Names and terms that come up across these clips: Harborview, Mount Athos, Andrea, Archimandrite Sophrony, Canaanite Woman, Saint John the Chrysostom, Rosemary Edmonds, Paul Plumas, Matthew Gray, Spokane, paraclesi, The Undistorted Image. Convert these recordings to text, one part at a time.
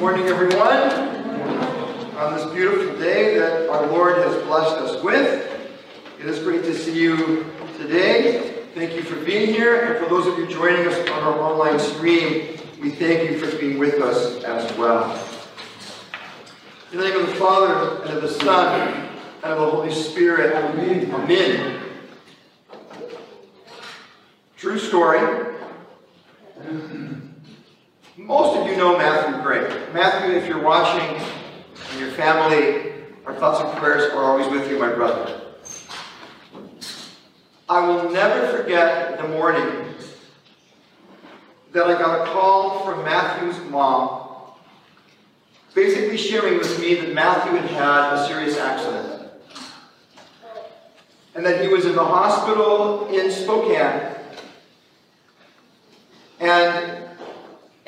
Morning, everyone. On this beautiful day that our Lord has blessed us with, it is great to see you today. Thank you for being here, and for those of you joining us on our online stream, we thank you for being with us as well. In the name of the Father, and of the Son, and of the Holy Spirit. Amen. Amen. True story. Most of you know Matthew Gray. Matthew, if you're watching, and your family, our thoughts and prayers are always with you, my brother. I will never forget the morning that I got a call from Matthew's mom, basically sharing with me that Matthew had had a serious accident, and that he was in the hospital in Spokane, and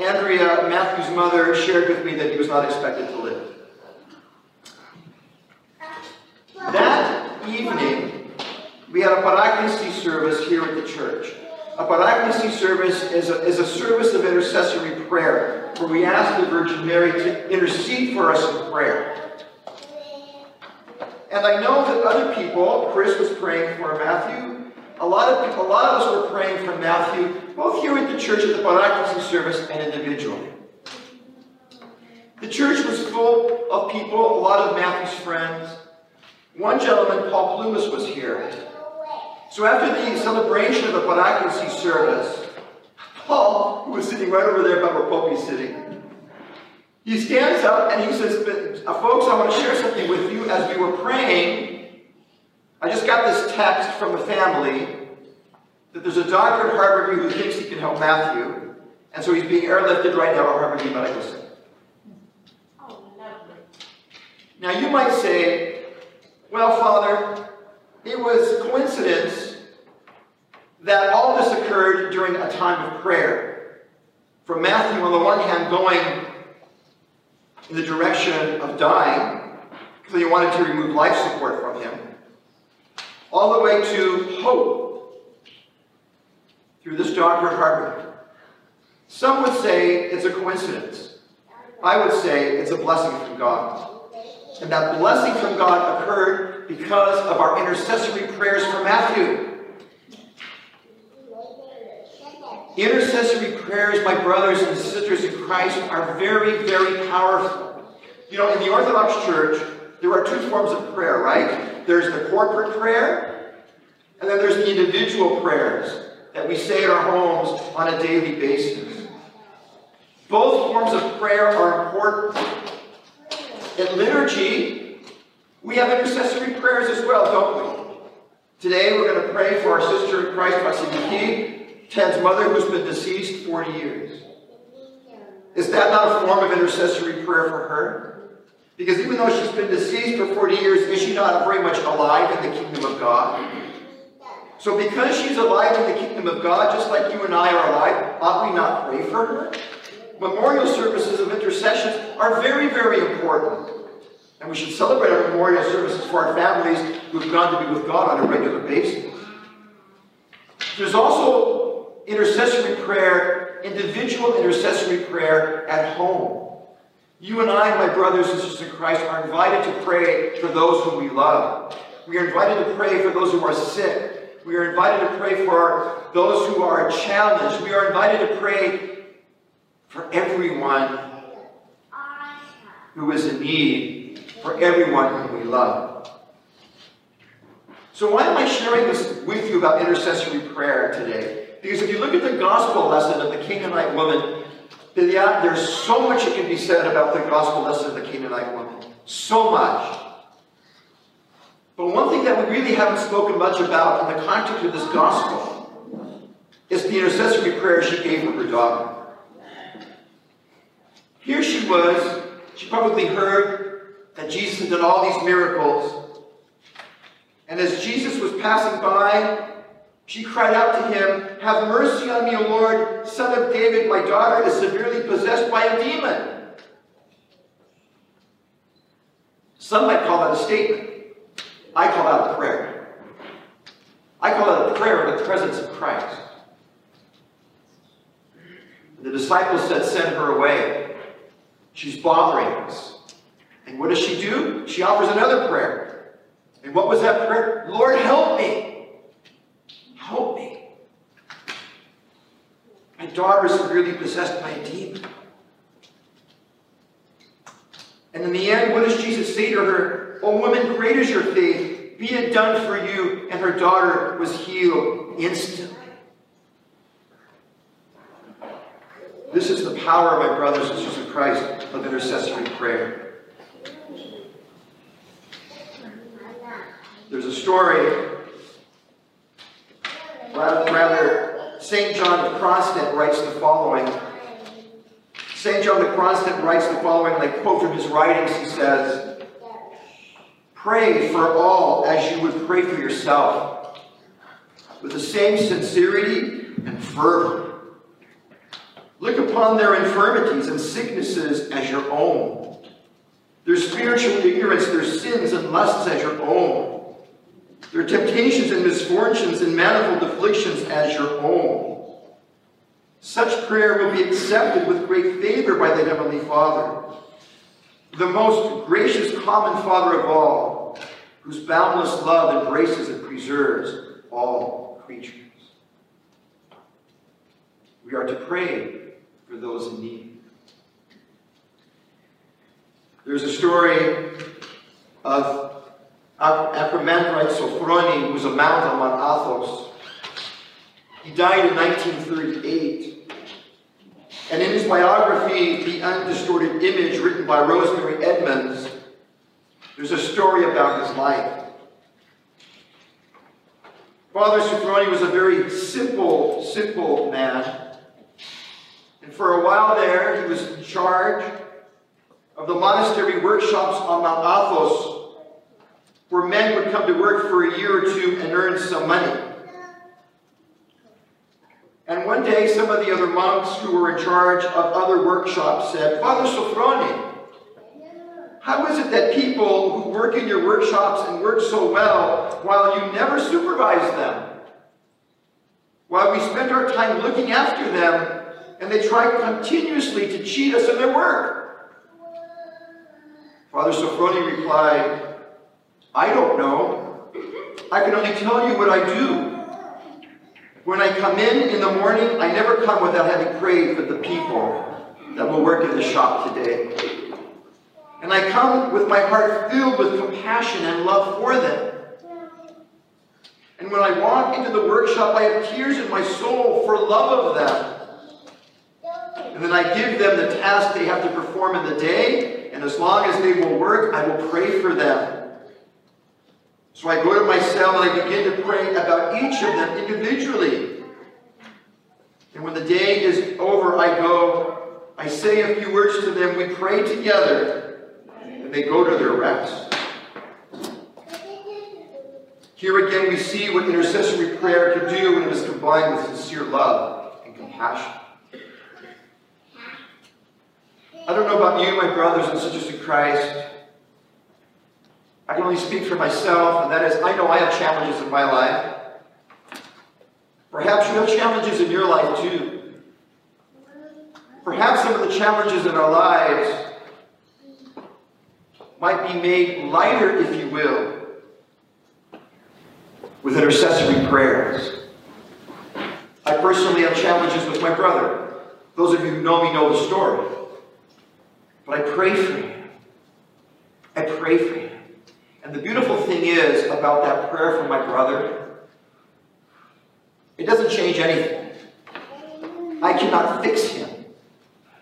Andrea, Matthew's mother, shared with me that he was not expected to live. That evening, we had a paraclesi service here at the church. A paraclesi service is a service of intercessory prayer, where we ask the Virgin Mary to intercede for us in prayer. And I know that other people, Chris was praying for Matthew, a lot of us were praying for Matthew, both here at the church at the paraclesi service and individually. The church was full of people, a lot of Matthew's friends. One gentleman, Paul Plumas, was here. So after the celebration of the paraclesi service, Paul, who was sitting right over there by where Poppy's sitting, he stands up and he says, "Folks, I want to share something with you. As we were praying, I just got this text from a family that there's a doctor at Harborview who thinks he can help Matthew, and so he's being airlifted right now at Harborview Medical Center." Oh, lovely. Now you might say, "Well, Father, it was coincidence that all this occurred during a time of prayer, from Matthew on the one hand going in the direction of dying, because he wanted to remove life support from him, all the way to hope, through this doctor at Harborview." Some would say it's a coincidence. I would say it's a blessing from God. And that blessing from God occurred because of our intercessory prayers for Matthew. Intercessory prayers, my brothers and sisters in Christ, are very, very powerful. You know, in the Orthodox Church, there are two forms of prayer, right? There's the corporate prayer, and then there's the individual prayers that we say in our homes on a daily basis. Both forms of prayer are important. In liturgy, we have intercessory prayers as well, don't we? Today we're going to pray for our sister in Christ, Vasiliky, Ted's mother, who's been deceased 40 years. Is that not a form of intercessory prayer for her? Because even though she's been deceased for 40 years, is she not very much alive in the kingdom of God? So because she's alive in the kingdom of God, just like you and I are alive, ought we not pray for her? Memorial services of intercessions are very, very important. And we should celebrate our memorial services for our families who have gone to be with God on a regular basis. There's also intercessory prayer, individual intercessory prayer at home. You and I, my brothers and sisters in Christ, are invited to pray for those whom we love. We are invited to pray for those who are sick. We are invited to pray for those who are challenged. We are invited to pray for everyone who is in need, for everyone whom we love. So why am I sharing this with you about intercessory prayer today? Because if you look at the gospel lesson of the Canaanite woman, there's so much that can be said about the gospel lesson of the Canaanite woman. So much. But one thing that we really haven't spoken much about in the context of this gospel is the intercessory prayer she gave for her daughter. Here she was, she probably heard that Jesus did all these miracles, and as Jesus was passing by, she cried out to him, "Have mercy on me, O Lord, son of David, my daughter is severely possessed by a demon." Some might call that a statement. I call that a prayer. I call that a prayer in the presence of Christ. And the disciples said, "Send her away. She's bothering us. And what does she do? She offers another prayer. And what was that prayer? Lord, help me. Help me. My daughter is severely possessed by a demon. And in the end, what does Jesus say to her? O woman, great is your faith. Be it done for you. And her daughter was healed instantly. This is the power, my brothers and sisters in Christ, of intercessory prayer. There's a story, rather, Saint John the Chrysostom writes the following. Saint John the Chrysostom writes the following, and I quote from his writings, he says, pray for all as you would pray for yourself, with the same sincerity and fervor. Look upon their infirmities and sicknesses as your own, their spiritual ignorance, their sins and lusts as your own, their temptations and misfortunes and manifold afflictions as your own. Such prayer will be accepted with great favor by the Heavenly Father, the most gracious common Father of all, whose boundless love embraces and preserves all creatures. We are to pray for those in need. There's a story of Archimandrite Sophrony, who was a mount on Mount Athos. He died in 1938. And in his biography, The Undistorted Image, written by Rosemary Edmonds, there's a story about his life. Father Sophrony was a very simple man. And for a while there, he was in charge of the monastery workshops on Mount Athos, where men would come to work for a year or two and earn some money. And one day, some of the other monks who were in charge of other workshops said, Father Sophrony, how is it that people who work in your workshops and work so well, while you never supervise them, while we spend our time looking after them, and they try continuously to cheat us in their work? Father Sophrony replied, I don't know. I can only tell you what I do. When I come in the morning, I never come without having prayed for the people that will work in the shop today. And I come with my heart filled with compassion and love for them. And when I walk into the workshop, I have tears in my soul for love of them. And then I give them the task they have to perform in the day, and as long as they will work, I will pray for them. So I go to my cell and I begin to pray about each of them individually. And when the day is over, I go, I say a few words to them, we pray together, and they go to their rest. Here again we see what intercessory prayer can do when it is combined with sincere love and compassion. I don't know about you, my brothers and sisters in Christ. I can only speak for myself, and that is, I know I have challenges in my life. Perhaps you have challenges in your life too. Perhaps some of the challenges in our lives might be made lighter, if you will, with intercessory prayers. I personally have challenges with my brother. Those of you who know me know the story. But I pray for him. I pray for him. And the beautiful thing is about that prayer for my brother, it doesn't change anything. I cannot fix him.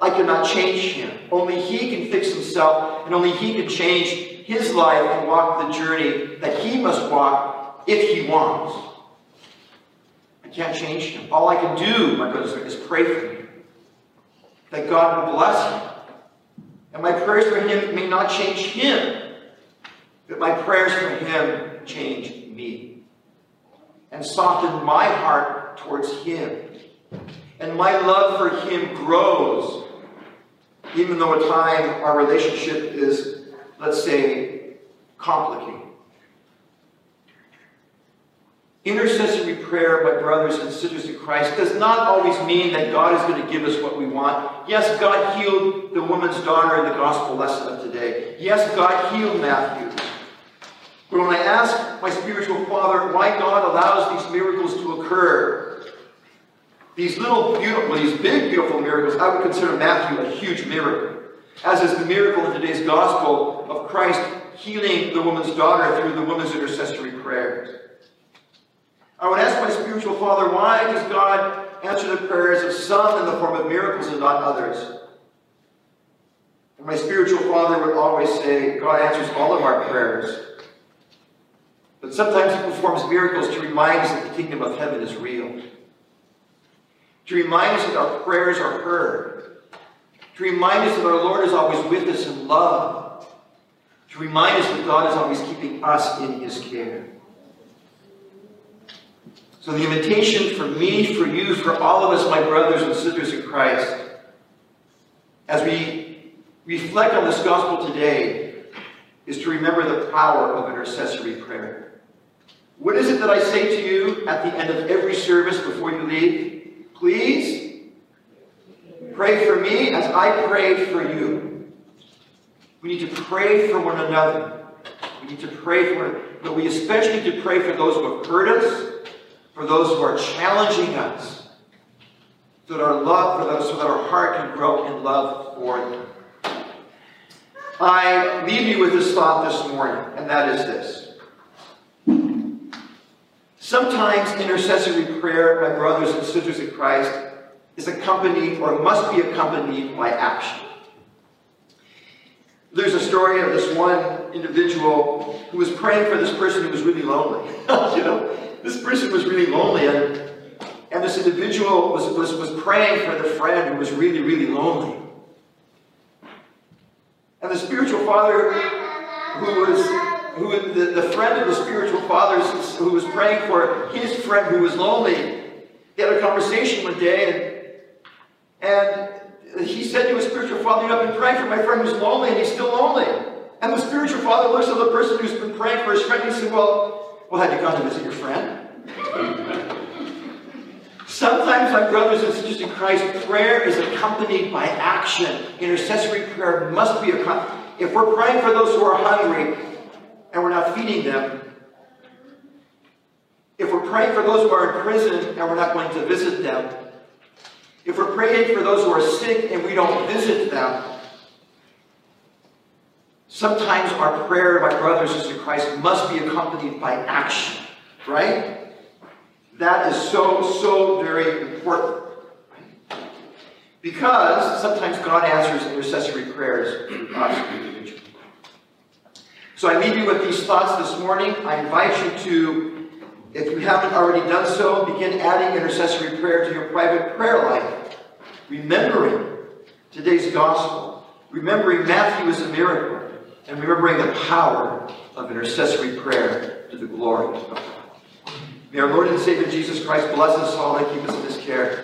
I cannot change him. Only he can fix himself, and only he can change his life and walk the journey that he must walk if he wants. I can't change him. All I can do, my brothers, is pray for him. That God will bless him. And my prayers for him may not change him, but my prayers for him change me and soften my heart towards him. And my love for him grows, even though at times our relationship is, let's say, complicated. Intercessory prayer, my brothers and sisters in Christ, does not always mean that God is going to give us what we want. Yes, God healed the woman's daughter in the gospel lesson of today. Yes, God healed Matthew. But when I ask my spiritual father why God allows these miracles to occur, these little beautiful, these big beautiful miracles, I would consider Matthew a huge miracle. As is the miracle in today's gospel of Christ healing the woman's daughter through the woman's intercessory prayers. I would ask my spiritual father, why does God answer the prayers of some in the form of miracles and not others? And my spiritual father would always say, God answers all of our prayers. But sometimes he performs miracles to remind us that the kingdom of heaven is real. To remind us that our prayers are heard. To remind us that our Lord is always with us in love. To remind us that God is always keeping us in his care. So the invitation for me, for you, for all of us, my brothers and sisters in Christ, as we reflect on this gospel today, is to remember the power of intercessory prayer. What is it that I say to you at the end of every service before you leave? Please pray for me as I prayed for you. We need to pray for one another. We need to pray for one another, but we especially need to pray for those who have hurt us, for those who are challenging us, so that our love for those, so that our heart can grow in love for them. I leave you with this thought this morning, and that is this. Sometimes intercessory prayer, my brothers and sisters in Christ, is accompanied or must be accompanied by action. There's a story of this one individual who was praying for this person who was really lonely. You know? This person was really lonely, and this individual was praying for the friend who was really, really lonely. And the spiritual father the friend of the spiritual father who was praying for his friend who was lonely, they had a conversation one day, and he said to his spiritual father, I've been praying for my friend who's lonely, and he's still lonely. And the spiritual father looks at the person who's been praying for his friend, and he said, well, have you gone to visit your friend? Sometimes, my brothers and sisters in Christ, prayer is accompanied by action. Intercessory prayer must be accompanied. If we're praying for those who are hungry and we're not feeding them, if we're praying for those who are in prison and we're not going to visit them, if we're praying for those who are sick and we don't visit them, sometimes our prayer, my brothers and sisters in Christ, must be accompanied by action, right? That is so very important. Because sometimes God answers intercessory prayers for us individually. So I leave you with these thoughts this morning. I invite you to, if you haven't already done so, begin adding intercessory prayer to your private prayer life. Remembering today's gospel. Remembering Matthew is a miracle, and remembering the power of intercessory prayer to the glory of God. May our Lord and Savior Jesus Christ bless us all and keep us in his care.